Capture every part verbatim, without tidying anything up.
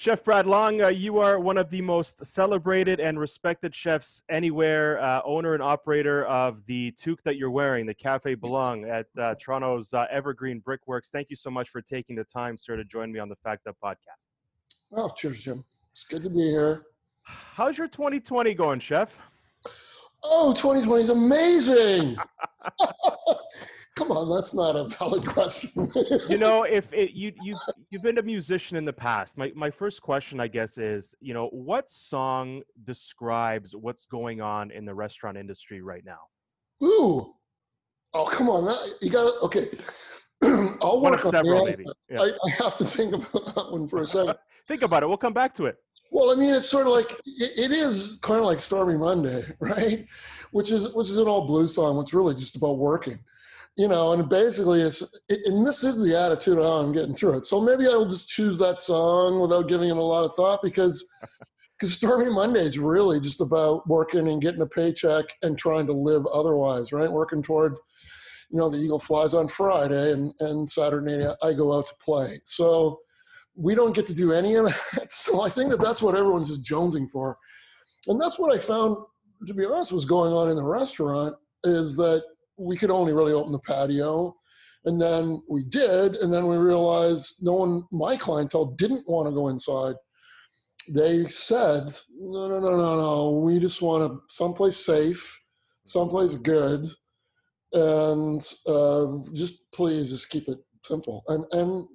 Chef Brad Long, uh, you are one of the most celebrated and respected chefs anywhere, uh, owner and operator of the toque that you're wearing, the Café Belong at uh, Toronto's uh, Evergreen Brickworks. Thank you so much for taking the time, sir, to join me on the Fact Up podcast. Oh, cheers, Jim. It's good to be here. How's your twenty twenty going, Chef? Oh, twenty twenty is amazing. Come on, that's not a valid question. You know, if it, you, you, you've been a musician in the past, my, my first question, I guess, is, you know, what song describes what's going on in the restaurant industry right now? Ooh. Oh, come on. That, you got to, okay. I'll work on several, maybe. Yeah. I, I have to think about that one for a second. Think about it. We'll come back to it. Well, I mean, it's sort of like, it is kind of like Stormy Monday, right? Which is, which is an old blues song. It's really just about working. You know, and basically it's, and this is the attitude of how I'm getting through it. So maybe I'll just choose that song without giving it a lot of thought, because because Stormy Monday is really just about working and getting a paycheck and trying to live otherwise, right? Working toward, you know, the eagle flies on Friday, and, and Saturday night I go out to play. So we don't get to do any of that. So I think that that's what everyone's just jonesing for. And that's what I found, to be honest, was going on in the restaurant, is that we could only really open the patio. And then we did. And then we realized no one, my clientele, didn't want to go inside. They said, no, no, no, no, no. We just want to someplace safe, someplace good. And uh, just please just keep it simple. And, and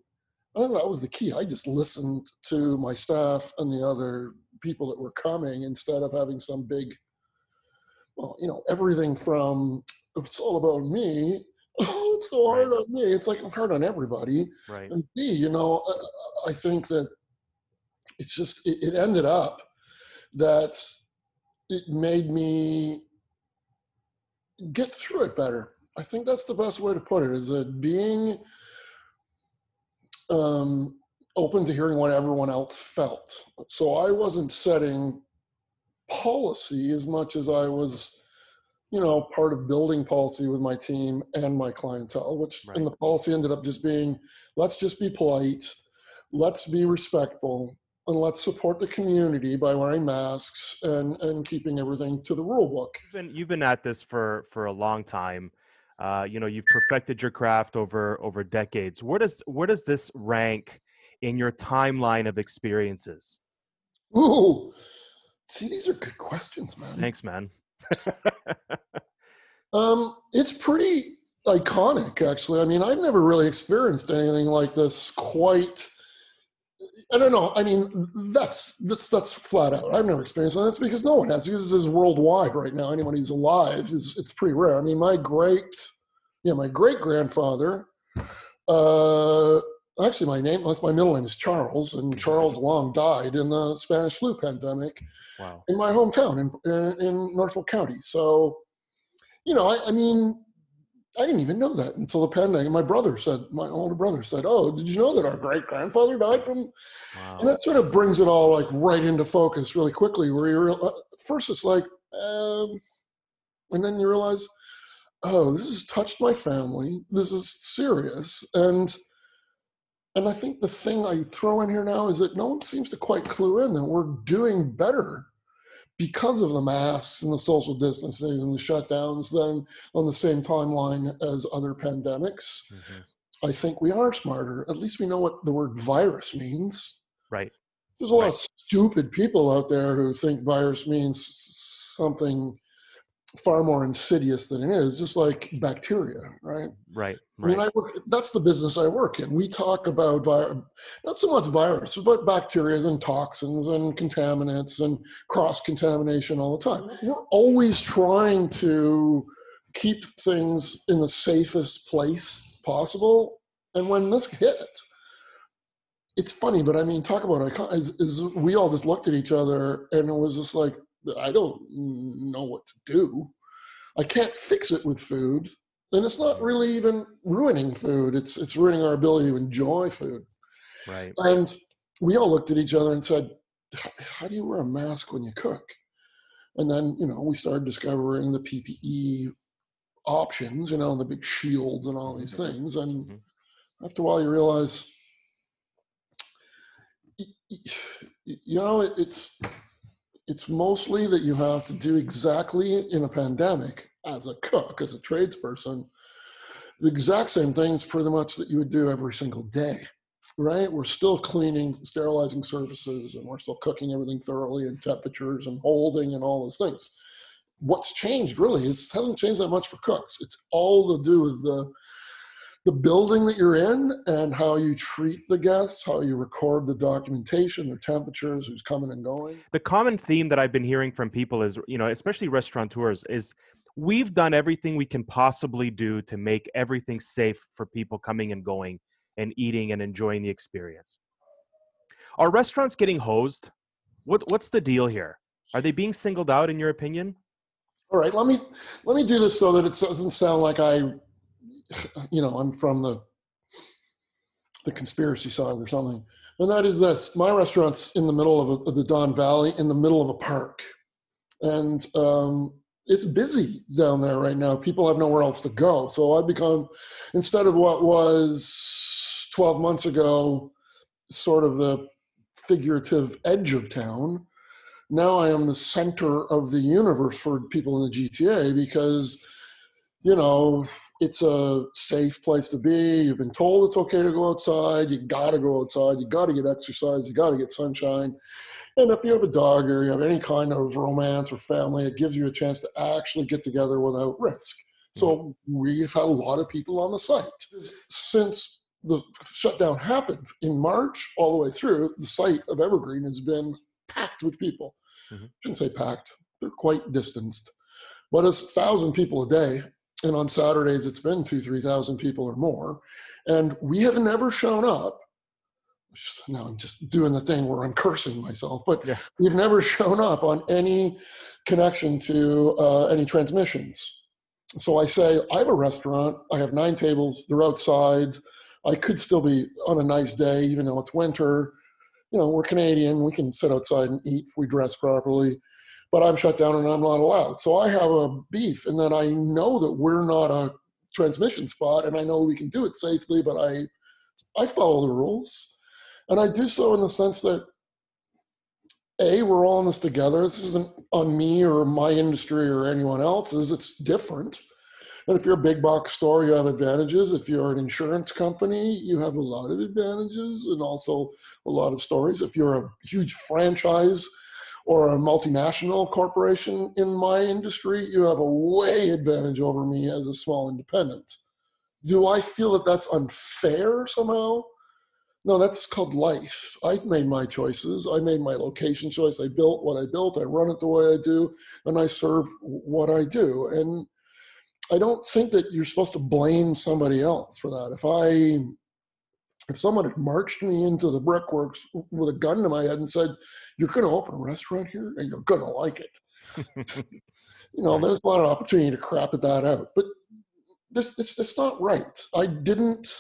I don't know, that was the key. I just listened to my staff and the other people that were coming, instead of having some big, well, you know, everything from, it's all about me. Oh, it's so hard right. on me. It's like, I'm hard on everybody. Right. And B, you know, I, I think that it's just, it, it ended up that it made me get through it better. I think that's the best way to put it, is that being um, open to hearing what everyone else felt. So I wasn't setting policy as much as I was, you know, part of building policy with my team and my clientele, which right. and the policy ended up just being, let's just be polite, let's be respectful, and let's support the community by wearing masks and, and keeping everything to the rule book. You've been, you've been at this for, for a long time. Uh, you know, you've perfected your craft over, over decades. Where does, where does this rank in your timeline of experiences? Ooh, see, these are good questions, man. Thanks, man. um, it's pretty iconic, actually. I mean, I've never really experienced anything like this quite. I don't know. I mean, that's that's that's flat out. I've never experienced it. That's because no one has. Because this is worldwide right now. Anyone who's alive is, it's pretty rare. I mean, my great, yeah, my great grandfather. Uh, actually, my name, my middle name is Charles, and Charles Long died in the Spanish flu pandemic. Wow. In my hometown in in Norfolk County. So, you know, I, I mean, I didn't even know that until the pandemic. My brother said, my older brother said, oh, did you know that our great-grandfather died from? Wow. And that sort of brings it all like right into focus really quickly, where you real, first it's like, um, and then you realize, oh, this has touched my family. This is serious. And, and I think the thing I throw in here now is that no one seems to quite clue in that we're doing better because of the masks and the social distances and the shutdowns, then on the same timeline as other pandemics. Mm-hmm. I think we are smarter. At least we know what the word virus means. Right. There's a right. lot of stupid people out there who think virus means something far more insidious than it is, just like bacteria, right? Right. right. I mean, I work, that's the business I work in. We talk about, vi- not so much virus, but bacteria and toxins and contaminants and cross-contamination all the time. We're always trying to keep things in the safest place possible. And when this hit, it's funny, but I mean, talk about icon- is, is we all just looked at each other and it was just like, I don't know what to do. I can't fix it with food. And it's not really even ruining food. It's it's ruining our ability to enjoy food. Right. And we all looked at each other and said, how do you wear a mask when you cook? And then, you know, we started discovering the P P E options, you know, the big shields and all these things. And after a while you realize you know, it's it's mostly that you have to do exactly in a pandemic as a cook, as a tradesperson, the exact same things pretty much that you would do every single day, right? We're still cleaning, sterilizing surfaces, and we're still cooking everything thoroughly, and temperatures and holding and all those things. What's changed really is it hasn't changed that much for cooks. It's all to do with the the building that you're in and how you treat the guests, how you record the documentation, their temperatures, who's coming and going. The common theme that I've been hearing from people is, you know, especially restaurateurs, is we've done everything we can possibly do to make everything safe for people coming and going and eating and enjoying the experience. Are restaurants getting hosed? What, what's the deal here? Are they being singled out in your opinion? All right, let me, let me do this so that it doesn't sound like I... you know, I'm from the the conspiracy side or something. And that is this. My restaurant's in the middle of, a, of the Don Valley, in the middle of a park. And um, it's busy down there right now. People have nowhere else to go. So I've become, instead of what was twelve months ago, sort of the figurative edge of town, now I am the center of the universe for people in the G T A because, you know, it's a safe place to be. You've been told it's okay to go outside. You got to go outside. You got to get exercise. You got to get sunshine. And if you have a dog or you have any kind of romance or family, it gives you a chance to actually get together without risk. So we've had a lot of people on the site. Since the shutdown happened in March all the way through, the site of Evergreen has been packed with people. Mm-hmm. I shouldn't say packed. They're quite distanced. But it's one thousand people a day. And on Saturdays, it's been two, three thousand people or more, and we have never shown up. Now I'm just doing the thing where I'm cursing myself, but yeah. We've never shown up on any connection to uh, any transmissions. So I say I have a restaurant. I have nine tables. They're outside. I could still be on a nice day, even though it's winter. You know, we're Canadian. We can sit outside and eat if we dress properly. But I'm shut down and I'm not allowed. So I have a beef, and then I know that we're not a transmission spot, and I know we can do it safely, but I I follow the rules. And I do so in the sense that, A, we're all in this together. This isn't on me or my industry or anyone else's. It's different. And if you're a big box store, you have advantages. If you're an insurance company, you have a lot of advantages and also a lot of stories. If you're a huge franchise or a multinational corporation in my industry, you have a way advantage over me as a small independent. Do I feel that that's unfair somehow? No, that's called life. I made my choices. I made my location choice. I built what I built. I run it the way I do, and I serve what I do. And I don't think that you're supposed to blame somebody else for that. If I, if someone had marched me into the Brickworks with a gun to my head and said, "You're going to open a restaurant here and you're going to like it," you know, there's a lot of opportunity to crap at that out. But this, it's, it's not right. I didn't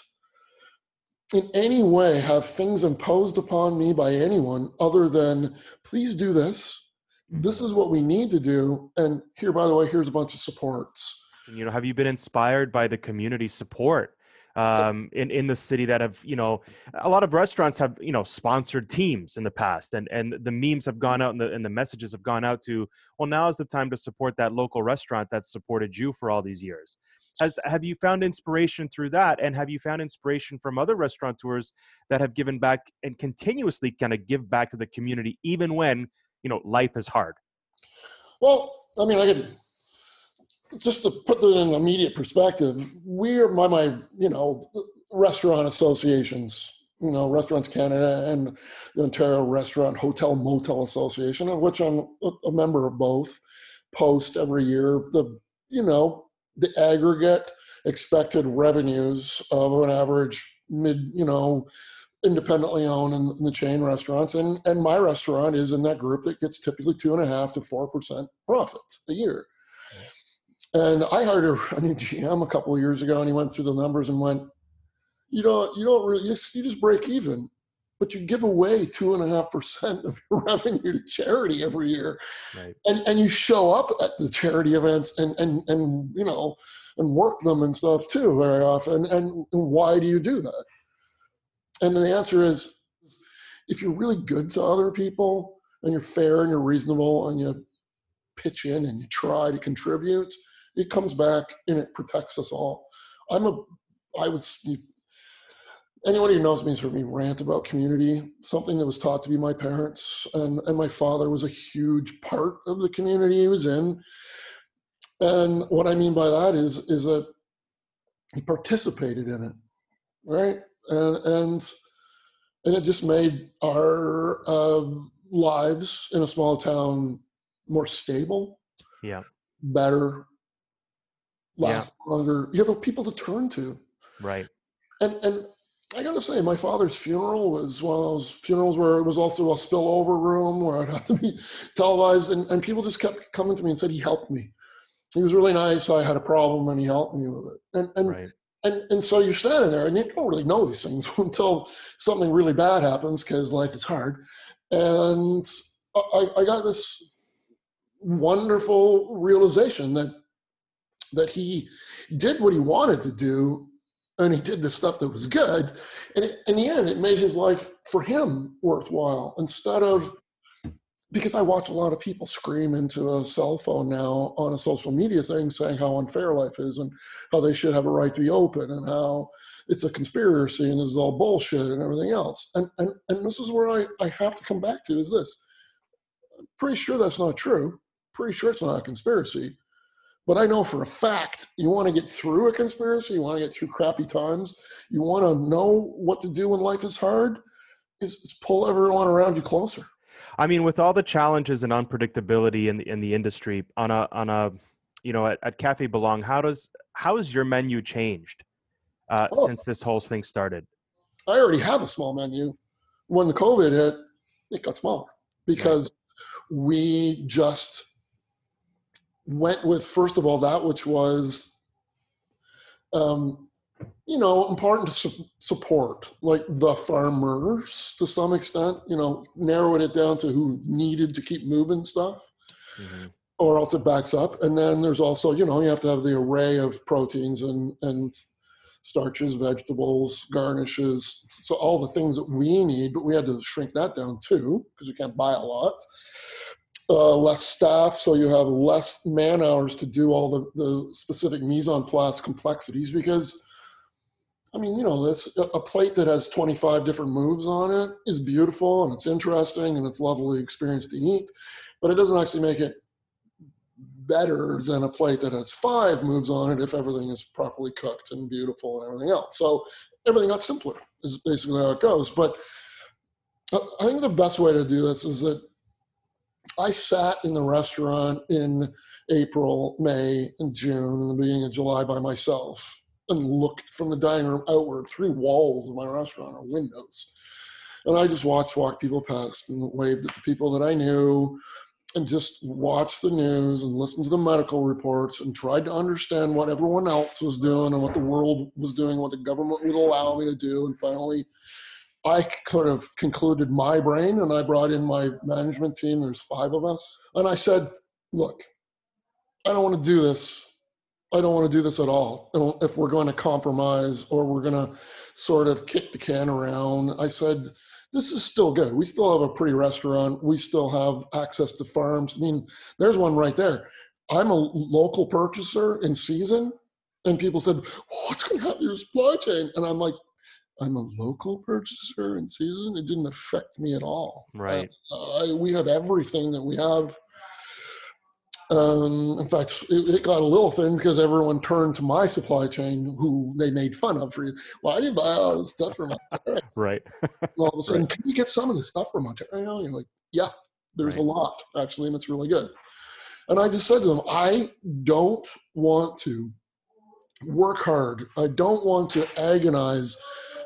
in any way have things imposed upon me by anyone other than, please do this. This is what we need to do. And here, by the way, here's a bunch of supports. You know, have you been inspired by the community support Um, in, in the city that have, you know, a lot of restaurants have, you know, sponsored teams in the past, and, and the memes have gone out and the, and the messages have gone out to, well, now is the time to support that local restaurant that supported you for all these years. Has, have you found inspiration through that? And have you found inspiration from other restaurateurs that have given back and continuously kind of give back to the community, even when, you know, life is hard? Well, I mean, I can... just to put that in immediate perspective, we are by my, you know, restaurant associations, you know, Restaurants Canada and the Ontario Restaurant Hotel Motel Association, of which I'm a member of both, post every year the, you know, the aggregate expected revenues of an average mid, you know, independently owned and the chain restaurants. And, and my restaurant is in that group that gets typically two and a half to four percent profits a year. And I hired a new G M a couple of years ago, and he went through the numbers and went, you don't, you don't really, you just break even, but you give away two and a half percent of your revenue to charity every year, right. and and you show up at the charity events and and and you know and work them and stuff too very often. And, and why do you do that? And the answer is, if you're really good to other people and you're fair and you're reasonable and you pitch in and you try to contribute, it comes back and it protects us all. I'm a, I was, anybody who knows me has heard me rant about community, something that was taught to me by my parents, and, and my father was a huge part of the community he was in. And what I mean by that is, is that he participated in it, right? And, and, and it just made our uh, lives in a small town more stable, yeah, better, last yeah. longer. You have people to turn to. Right. And, and I got to say, my father's funeral was one of those funerals where it was also a spillover room where I'd have to be televised. And, and people just kept coming to me and said, he helped me. He was really nice. I had a problem and he helped me with it. And and right. and, and so you're standing there and you don't really know these things until something really bad happens because life is hard. And I, I got this wonderful realization that that he did what he wanted to do and he did the stuff that was good. And it, in the end, it made his life for him worthwhile instead of – because I watch a lot of people scream into a cell phone now on a social media thing saying how unfair life is and how they should have a right to be open and how it's a conspiracy and this is all bullshit and everything else. And and, and this is where I, I have to come back to is this. I'm pretty sure that's not true. Pretty sure it's not a conspiracy. But I know for a fact you want to get through a conspiracy, you want to get through crappy times, you want to know what to do when life is hard, is, is pull everyone around you closer. I mean, with all the challenges and unpredictability in the in the industry, on a on a, you know, at, at Café Belong, how does how has your menu changed uh, oh, since this whole thing started? I already have a small menu. When the COVID hit, it got smaller because yeah. we just went with first of all that which was, um, you know, important to su- support, like the farmers to some extent, you know, narrowing it down to who needed to keep moving stuff mm-hmm. or else it backs up. And then there's also, you know, you have to have the array of proteins and, and starches, vegetables, garnishes. So all the things that we need, but we had to shrink that down too, because you can't buy a lot. Uh, less staff, so you have less man hours to do all the, the specific mise en place complexities because I mean, you know, this a plate that has twenty-five different moves on it is beautiful and it's interesting and it's a lovely experience to eat, but it doesn't actually make it better than a plate that has five moves on it if everything is properly cooked and beautiful and everything else. So everything got simpler is basically how it goes. But I think the best way to do this is that I sat in the restaurant in April, May, and June, and the beginning of July by myself, and looked from the dining room outward. Three walls of my restaurant are windows. And I just watched walk people past and waved at the people that I knew and just watched the news and listened to the medical reports and tried to understand what everyone else was doing and what the world was doing, what the government would allow me to do. And finally, I could have concluded my brain and I brought in my management team. There's five of us. And I said, look, I don't want to do this. I don't want to do this at all. If we're going to compromise or we're going to sort of kick the can around, I said, this is still good. We still have a pretty restaurant. We still have access to farms. I mean, there's one right there. I'm a local purchaser in season. And people said, oh, what's going to happen to your supply chain? And I'm like, I'm a local purchaser in season. It didn't affect me at all. Right. Uh, I, we have everything that we have. Um, in fact, it, it got a little thin because everyone turned to my supply chain, who they made fun of for you. Why do you buy all this stuff from Ontario? Right. And all of a sudden, right. Can you get some of this stuff from Ontario? And you're like, yeah, there's right. a lot, actually, and it's really good. And I just said to them, I don't want to work hard. I don't want to agonize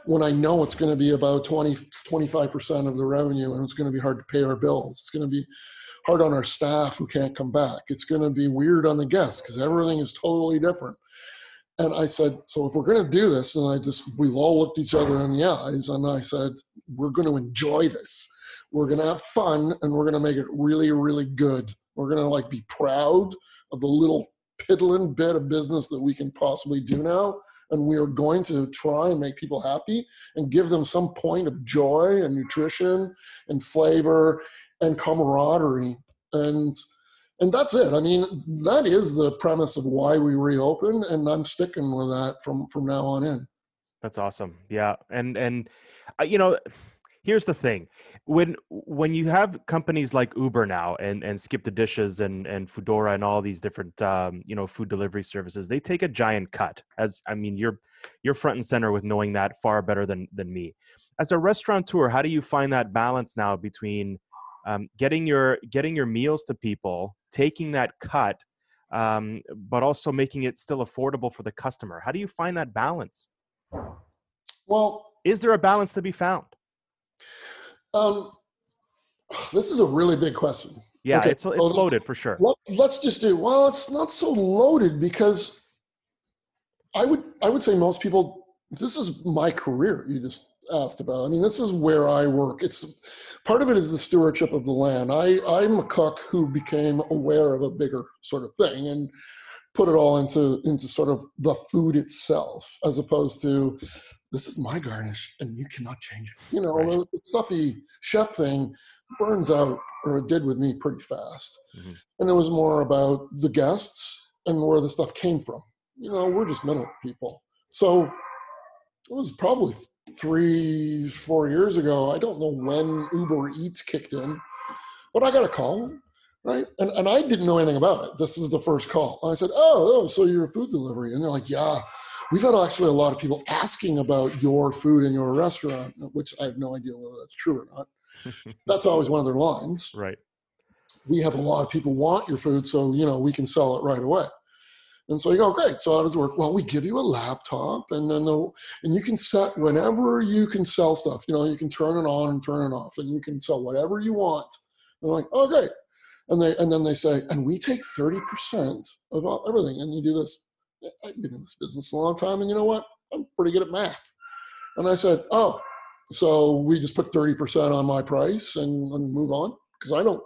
when I know it's going to be about twenty, twenty-five percent of the revenue and it's going to be hard to pay our bills. It's going to be hard on our staff who can't come back. It's going to be weird on the guests because everything is totally different. And I said, so if we're going to do this, and I just, we all looked each other in the eyes and I said, we're going to enjoy this. We're going to have fun and we're going to make it really, really good. We're going to like be proud of the little piddling bit of business that we can possibly do now. and we are going to try and make people happy and give them some point of joy and nutrition and flavor and camaraderie. And and that's it. I mean, that is the premise of why we reopened, and I'm sticking with that from, from now on in. That's awesome. Yeah. And, and uh, you know, here's the thing. When when you have companies like Uber now and, and Skip the Dishes and, and Foodora and all these different, um, you know, food delivery services, they take a giant cut. As I mean, you're you're front and center with knowing that far better than, than me. As a restaurateur, how do you find that balance now between um, getting your getting your meals to people, taking that cut, um, but also making it still affordable for the customer? How do you find that balance? Well, is there a balance to be found? Um, this is a really big question. Yeah, okay. it's, it's loaded for sure. Let's just do, well, it's not so loaded because I would, I would say most people, this is my career you just asked about. I mean, this is where I work. It's part of it is the stewardship of the land. I, I'm a cook who became aware of a bigger sort of thing and put it all into, into sort of the food itself, as opposed to, this is my garnish and you cannot change it. You know, right. The stuffy chef thing burns out, or it did with me, pretty fast. Mm-hmm. And it was more about the guests and where the stuff came from. You know, we're just middle people. So it was probably three, four years ago. I don't know when Uber Eats kicked in, but I got a call, right? And, and I didn't know anything about it. This is the first call. And I said, oh, oh, so you're a food delivery. And they're like, yeah. We've had actually a lot of people asking about your food in your restaurant, which I have no idea whether that's true or not. That's always one of their lines. Right. We have a lot of people want your food, so, you know, we can sell it right away. And so you go, great. So how does it work? Well, we give you a laptop, and then the, and you can set whenever you can sell stuff. You know, you can turn it on and turn it off, and you can sell whatever you want. And I'm like, oh, great. And, they, and then they say, and we take thirty percent of everything, and you do this. I've been in this business a long time, and you know what? I'm pretty good at math. And I said, oh, so we just put thirty percent on my price and, and move on? Because I don't,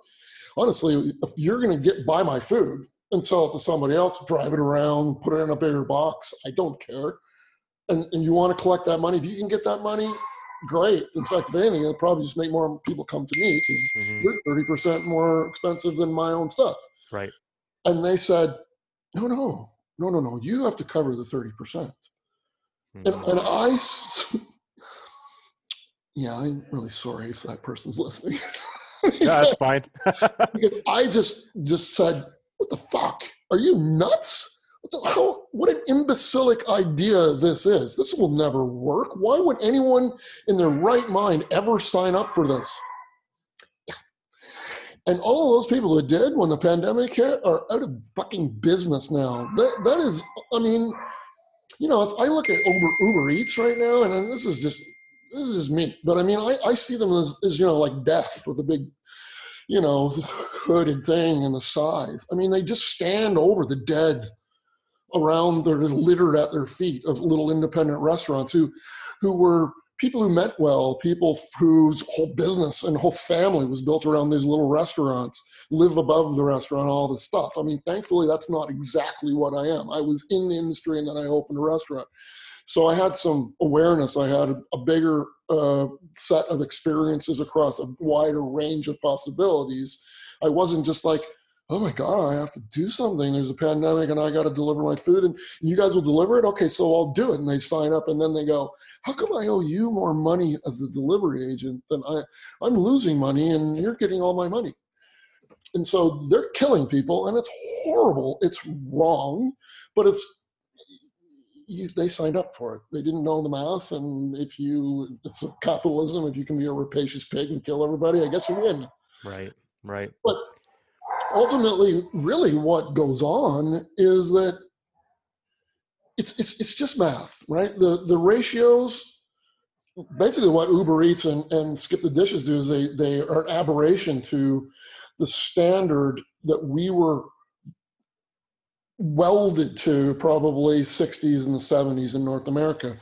honestly, if you're going to get buy my food and sell it to somebody else, drive it around, put it in a bigger box, I don't care. And, and you want to collect that money. If you can get that money, great. In fact, if anything, it'll probably just make more people come to me because mm-hmm. you're thirty percent more expensive than my own stuff. Right. And they said, no, no. No, no, no, you have to cover the thirty percent. Mm-hmm. And, and I, yeah, I'm really sorry if that person's listening. No, that's fine. Because I just just said, what the fuck? Are you nuts? What, the, how, what an imbecilic idea this is. This will never work. Why would anyone in their right mind ever sign up for this? And all of those people that did when the pandemic hit are out of fucking business now. That, that is, I mean, you know, if I look at Uber, Uber Eats right now, and, and this is just, this is me. But I mean, I, I see them as, as, you know, like death with a big, you know, hooded thing and the scythe. I mean, they just stand over the dead around, they're littered at their feet of little independent restaurants who, who were, people who meant well, people whose whole business and whole family was built around these little restaurants, live above the restaurant, all this stuff. I mean, thankfully, that's not exactly what I am. I was in the industry and then I opened a restaurant. So I had some awareness. I had a, a bigger uh, set of experiences across a wider range of possibilities. I wasn't just like, oh my God, I have to do something. There's a pandemic and I got to deliver my food and you guys will deliver it? Okay, so I'll do it. And they sign up and then they go, how come I owe you more money as the delivery agent than I, I'm losing money and you're getting all my money? And so they're killing people and it's horrible. It's wrong, but it's, you, they signed up for it. They didn't know the math. And if you, it's capitalism, if you can be a rapacious pig and kill everybody, I guess you win. Right, right. But ultimately, really what goes on is that it's it's it's just math, right? The the ratios, basically what Uber Eats and, and Skip the Dishes do is they, they are an aberration to the standard that we were welded to probably sixties and the seventies in North America,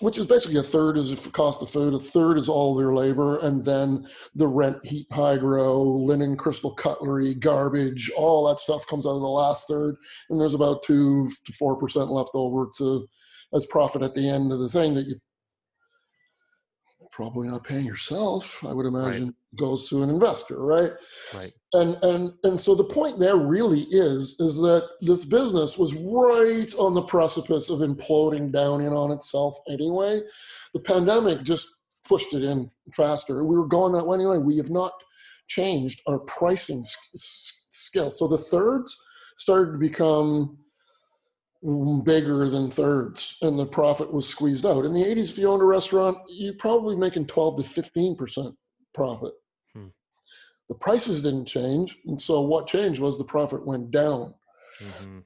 which is basically a third is the cost of food, a third is all their labor, and then the rent, heat, hydro, linen, crystal cutlery, garbage, all that stuff comes out of the last third, and there's about two to four percent left over to as profit at the end of the thing that you probably not paying yourself, I would imagine, right. goes to an investor, right? Right. And and and so the point there really is is that this business was right on the precipice of imploding down in on itself anyway. The pandemic just pushed it in faster. We were going that way anyway. We have not changed our pricing scale. So the thirds started to become bigger than thirds, and the profit was squeezed out. In the eighties, if you owned a restaurant, you're probably making twelve to fifteen percent profit. Hmm. The prices didn't change, and so what changed was the profit went down. Mm-hmm.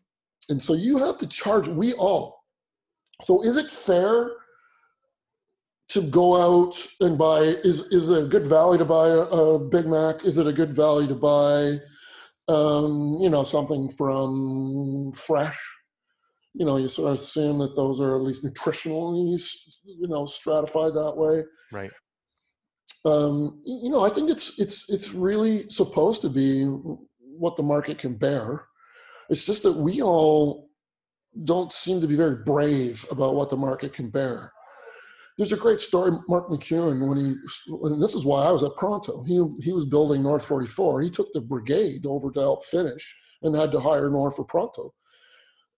And so you have to charge, we all. So is it fair to go out and buy, is, is it a good value to buy a, a Big Mac? Is it a good value to buy, um, you know, something from Fresh? You know, you sort of assume that those are at least nutritionally, you know, stratified that way. Right. Um, you know, I think it's it's it's really supposed to be what the market can bear. It's just that we all don't seem to be very brave about what the market can bear. There's a great story, Mark McEwen, when he, and this is why I was at Pronto. He he was building North Forty Four. He took the brigade over to help finish and had to hire North for Pronto.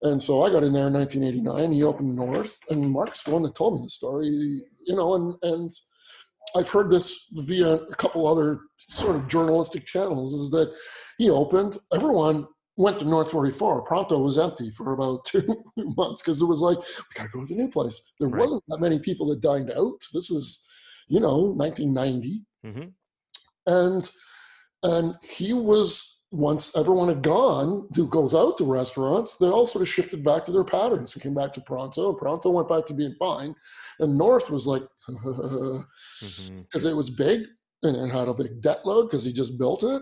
And so I got in there in nineteen eighty-nine. He opened North, and Mark's the one that told me the story, you know, and, and I've heard this via a couple other sort of journalistic channels, is that he opened, everyone went to North forty-four. Pronto was empty for about two months because it was like, we got to go to the new place. There right. wasn't that many people that dined out. This is, you know, nineteen ninety. Mm-hmm. And and he was... Once everyone had gone who goes out to restaurants, they all sort of shifted back to their patterns and came back to Pronto. Pronto went back to being fine. And North was like, because mm-hmm. it was big and it had a big debt load because he just built it.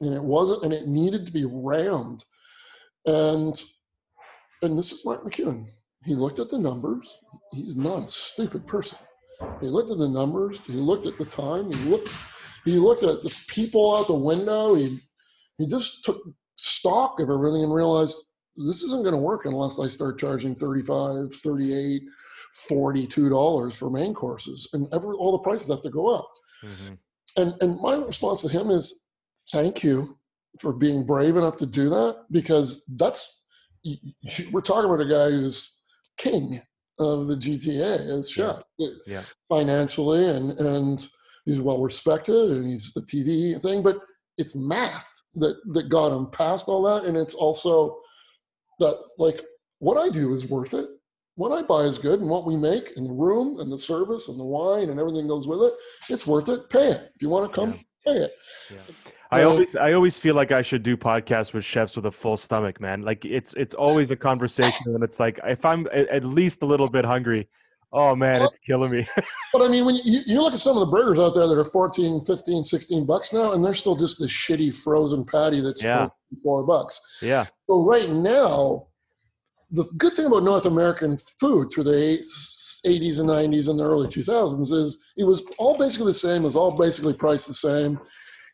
And it wasn't, and it needed to be rammed. And and this is Mark McEwen. He looked at the numbers. He's not a stupid person. He looked at the numbers. He looked at the time. He looked, he looked at the people out the window. He He just took stock of everything and realized this isn't going to work unless I start charging thirty-five, thirty-eight, forty-two dollars for main courses, and every all the prices have to go up. Mm-hmm. And and my response to him is, thank you for being brave enough to do that, because that's we're talking about a guy who's king of the G T A as chef, yeah. Yeah. financially, and and he's well respected, and he's the T V thing, but it's math. That, that got him past all that, and it's also that, like, what I do is worth it. What I buy is good, and what we make, and the room, and the service, and the wine, and everything goes with it. It's worth it. Pay it if you want to come. Yeah. Pay it. Yeah. I um, always, I always feel like I should do podcasts with chefs with a full stomach, man. Like it's, it's always a conversation, and it's like if I'm at least a little bit hungry. Oh man, it's killing me. But I mean, when you, you look at some of the burgers out there that are fourteen, fifteen, sixteen bucks now, and they're still just the shitty frozen patty that's yeah. four bucks. Yeah. So right now, the good thing about North American food through the eighties and nineties and the early two thousands is it was all basically the same. It was all basically priced the same.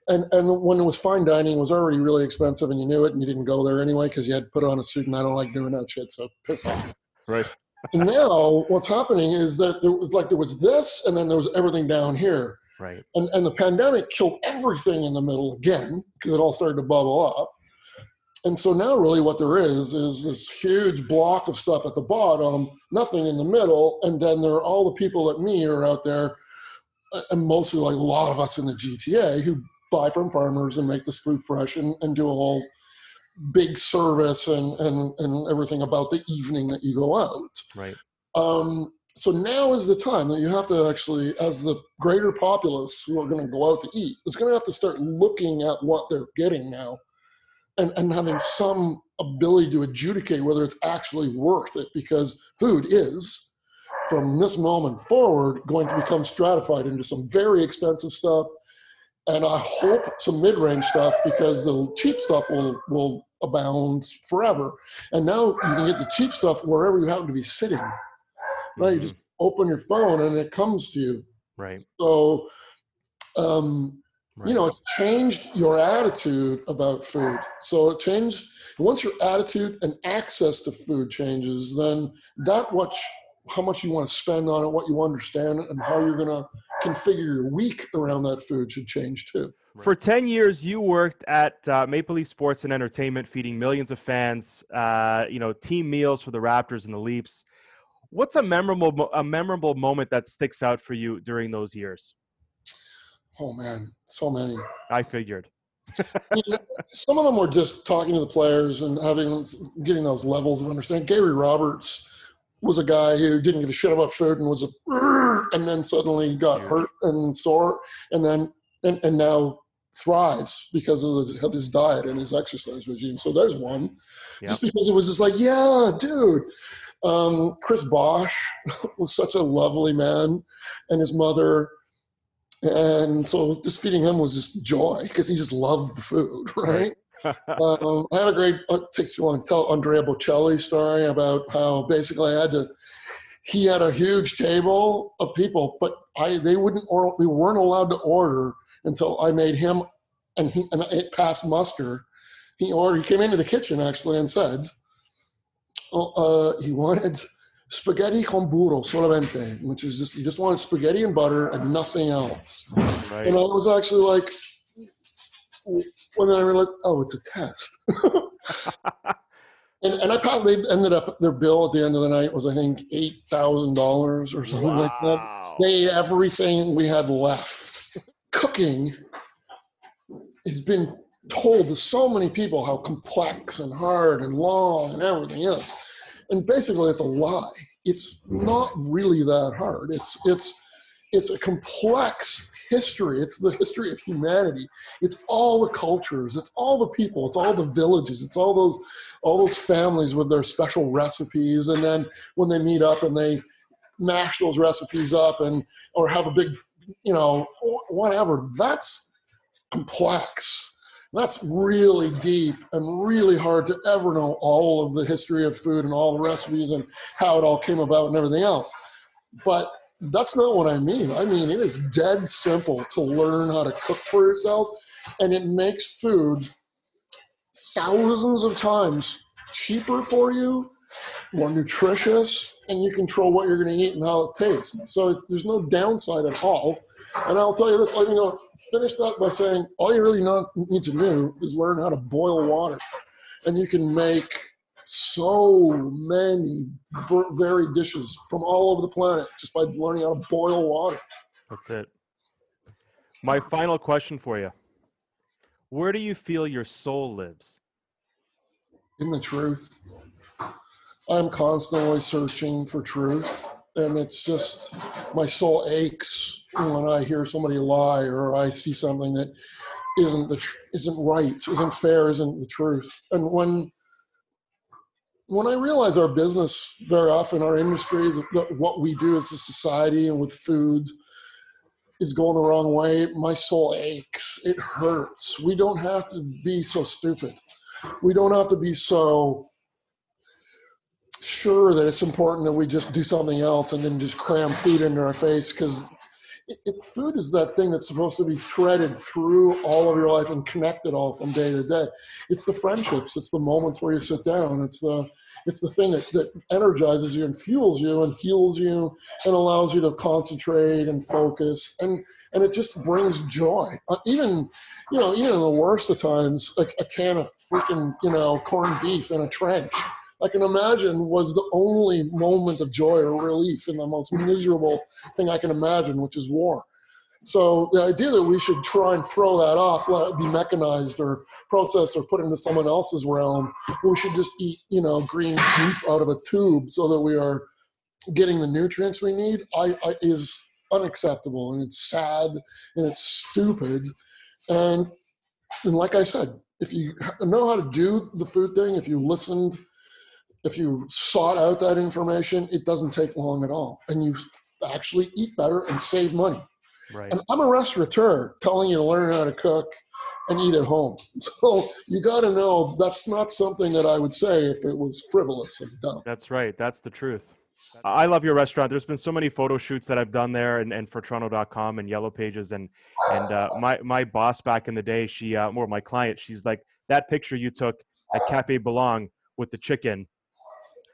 And and when it was fine dining, it was already really expensive, and you knew it, and you didn't go there anyway because you had to put on a suit, and I don't like doing that shit, so piss off. Right. So now what's happening is that there was like there was this, and then there was everything down here. Right. And and the pandemic killed everything in the middle again because it all started to bubble up. And so now really what there is is this huge block of stuff at the bottom, nothing in the middle, and then there are all the people like me are out there, and mostly like a lot of us in the G T A who buy from farmers and make this food fresh and, and do a whole big service and, and, and everything about the evening that you go out. Right. Um, so now is the time that you have to actually, as the greater populace who are going to go out to eat, is going to have to start looking at what they're getting now and, and having some ability to adjudicate whether it's actually worth it, because food is, from this moment forward, going to become stratified into some very expensive stuff, and I hope some mid-range stuff, because the cheap stuff will, will abound forever. And now you can get the cheap stuff wherever you happen to be sitting. Right? Mm-hmm. You just open your phone and it comes to you. Right. So um, Right. You know, it's changed your attitude about food. So it changed, once your attitude and access to food changes, then that much, how much you want to spend on it, what you understand, and how you're going to configure your week around that food should change too. Right. For ten years, you worked at uh, Maple Leaf Sports and Entertainment, feeding millions of fans, uh, you know, team meals for the Raptors and the Leafs. What's a memorable, a memorable moment that sticks out for you during those years? Oh, man, so many. I figured. I mean, some of them were just talking to the players and having getting those levels of understanding. Gary Roberts was a guy who didn't give a shit about food and was a, and then suddenly got yeah. hurt and sore, and then and, and now thrives because of his, of his diet and his exercise regime. So there's one. Yeah. Just because it was just like, yeah, dude. Um, Chris Bosch was such a lovely man, and his mother. And so just feeding him was just joy because he just loved the food, right? um, I have a great, it takes too long to tell, Andrea Bocelli story about how basically I had to, he had a huge table of people, but I they wouldn't, or we weren't allowed to order until I made him, and he and it passed muster. He ordered, he came into the kitchen actually and said, oh, uh, he wanted spaghetti con burro solamente, which is just, you just wanted spaghetti and butter and nothing else. Right. And I was actually like, when I realized, oh, it's a test. and and I probably ended up, their bill at the end of the night was, I think, eight thousand dollars or something wow. like that. They ate everything we had left. Cooking has been told to so many people how complex and hard and long and everything else. And basically, it's a lie. It's not really that hard. It's it's it's a complex history. It's the history of humanity. It's all the cultures. It's all the people. It's all the villages. It's all those all those families with their special recipes. And then when they meet up and they mash those recipes up and or have a big, you know, whatever. That's complex. That's really deep and really hard to ever know all of the history of food and all the recipes and how it all came about and everything else. But that's not what I mean. I mean, it is dead simple to learn how to cook for yourself, and it makes food thousands of times cheaper for you, more nutritious, and you control what you're going to eat and how it tastes. So there's no downside at all. And I'll tell you this, let me go finish that by saying all you really not need to do is learn how to boil water, and you can make so many varied dishes from all over the planet just by learning how to boil water. That's it. My final question for you. Where do you feel your soul lives? In the truth. I'm constantly searching for truth, and it's just my soul aches when I hear somebody lie or I see something that isn't the tr- isn't right, isn't fair, isn't the truth. And when when I realize our business, very often our industry, the, the, what we do as a society and with food is going the wrong way, my soul aches. It hurts. We don't have to be so stupid. We don't have to be so sure that it's important that we just do something else and then just cram food into our face, because it, it, food is that thing that's supposed to be threaded through all of your life and connected all from day to day. It's the friendships. It's the moments where you sit down. It's the it's the thing that, that energizes you and fuels you and heals you and allows you to concentrate and focus. And and it just brings joy. Uh, even, you know, even in the worst of times, like a can of freaking, you know, corned beef in a trench, I can imagine was the only moment of joy or relief in the most miserable thing I can imagine, which is war. So the idea that we should try and throw that off, let it be mechanized or processed or put into someone else's realm, we should just eat, you know, green soup out of a tube so that we are getting the nutrients we need I, I is unacceptable, and it's sad and it's stupid. And, and like I said, if you know how to do the food thing, if you listened, if you sought out that information, it doesn't take long at all. And you actually eat better and save money. Right. And I'm a restaurateur telling you to learn how to cook and eat at home. So you got to know that's not something that I would say if it was frivolous and dumb. That's right. That's the truth. I love your restaurant. There's been so many photo shoots that I've done there, and, and for Toronto dot com and Yellow Pages. And and uh, my, my boss back in the day, she uh, more my client, she's like, that picture you took at Café Belong with the chicken,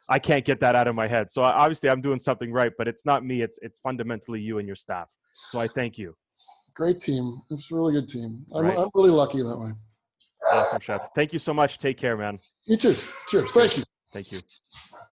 I can't get that out of my head. So obviously I'm doing something right, but it's not me. It's it's fundamentally you and your staff. So I thank you. Great team. It's a really good team. I'm, right. I'm really lucky that way. Awesome, Chef. Thank you so much. Take care, man. You too. Cheers. Thank you. Thank you.